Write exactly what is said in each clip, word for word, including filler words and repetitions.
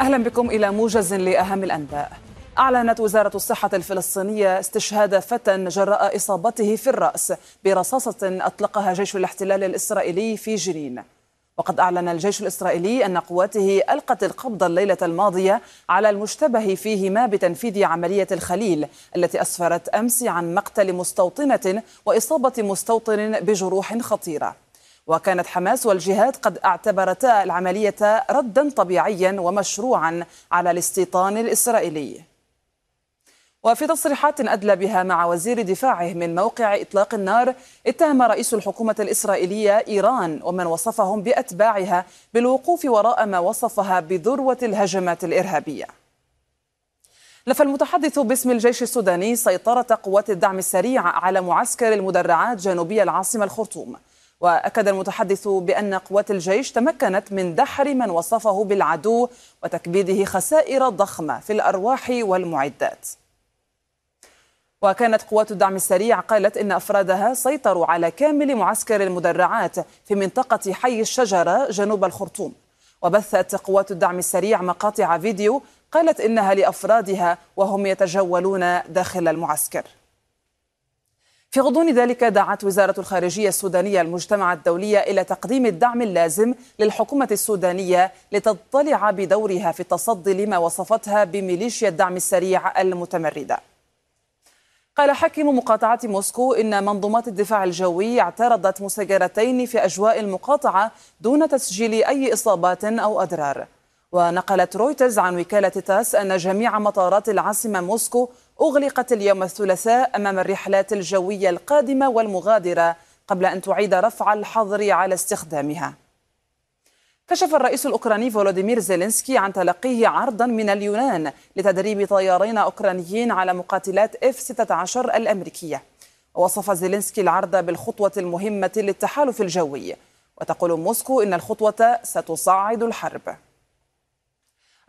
أهلا بكم إلى موجز لأهم الأنباء. أعلنت وزارة الصحة الفلسطينية استشهاد فتى جراء إصابته في الرأس برصاصة أطلقها جيش الاحتلال الإسرائيلي في جنين. وقد أعلن الجيش الإسرائيلي أن قواته ألقت القبض الليلة الماضية على المشتبه فيهما بتنفيذ عملية الخليل التي أسفرت أمس عن مقتل مستوطنة وإصابة مستوطن بجروح خطيرة. وكانت حماس والجهاد قد اعتبرتا العملية ردا طبيعيا ومشروعا على الاستيطان الإسرائيلي. وفي تصريحات أدلى بها مع وزير دفاعه من موقع إطلاق النار، اتهم رئيس الحكومة الإسرائيلية إيران ومن وصفهم بأتباعها بالوقوف وراء ما وصفها بذروة الهجمات الإرهابية. نفى المتحدث باسم الجيش السوداني سيطرة قوات الدعم السريع على معسكر المدرعات جنوبي العاصمة الخرطوم. وأكد المتحدث بأن قوات الجيش تمكنت من دحر من وصفه بالعدو وتكبيده خسائر ضخمة في الأرواح والمعدات. وكانت قوات الدعم السريع قالت إن أفرادها سيطروا على كامل معسكر المدرعات في منطقة حي الشجرة جنوب الخرطوم. وبثت قوات الدعم السريع مقاطع فيديو قالت إنها لأفرادها وهم يتجولون داخل المعسكر. في غضون ذلك دعت وزارة الخارجية السودانية المجتمع الدولي إلى تقديم الدعم اللازم للحكومة السودانية لتضطلع بدورها في التصدي لما وصفتها بميليشيا الدعم السريع المتمردة. قال حاكم مقاطعة موسكو إن منظومات الدفاع الجوي اعترضت مسيرتين في أجواء المقاطعة دون تسجيل أي إصابات أو أضرار. ونقلت رويترز عن وكالة تاس أن جميع مطارات العاصمة موسكو أغلقت اليوم الثلاثاء أمام الرحلات الجوية القادمة والمغادرة قبل أن تعيد رفع الحظر على استخدامها. كشف الرئيس الأوكراني فولوديمير زيلنسكي عن تلقيه عرضا من اليونان لتدريب طيارين أوكرانيين على مقاتلات إف ستة عشر الأمريكية. ووصف زيلنسكي العرض بالخطوة المهمة للتحالف الجوي. وتقول موسكو إن الخطوة ستصعد الحرب.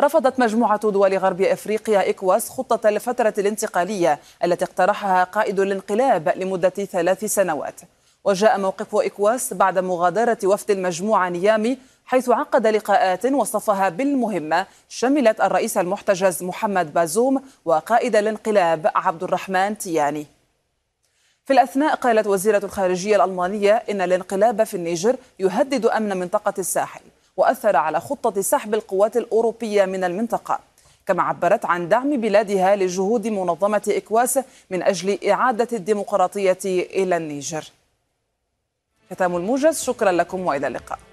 رفضت مجموعة دول غرب أفريقيا إكواس خطة الفترة الانتقالية التي اقترحها قائد الانقلاب لمدة ثلاث سنوات. وجاء موقف إكواس بعد مغادرة وفد المجموعة نيامي حيث عقد لقاءات وصفها بالمهمة شملت الرئيس المحتجز محمد بازوم وقائد الانقلاب عبد الرحمن تياني. في الأثناء قالت وزيرة الخارجية الألمانية إن الانقلاب في النيجر يهدد أمن منطقة الساحل وأثر على خطة سحب القوات الأوروبية من المنطقة. كما عبرت عن دعم بلادها لجهود منظمة إكواس من أجل إعادة الديمقراطية إلى النيجر. ختام الموجز، شكرا لكم وإلى اللقاء.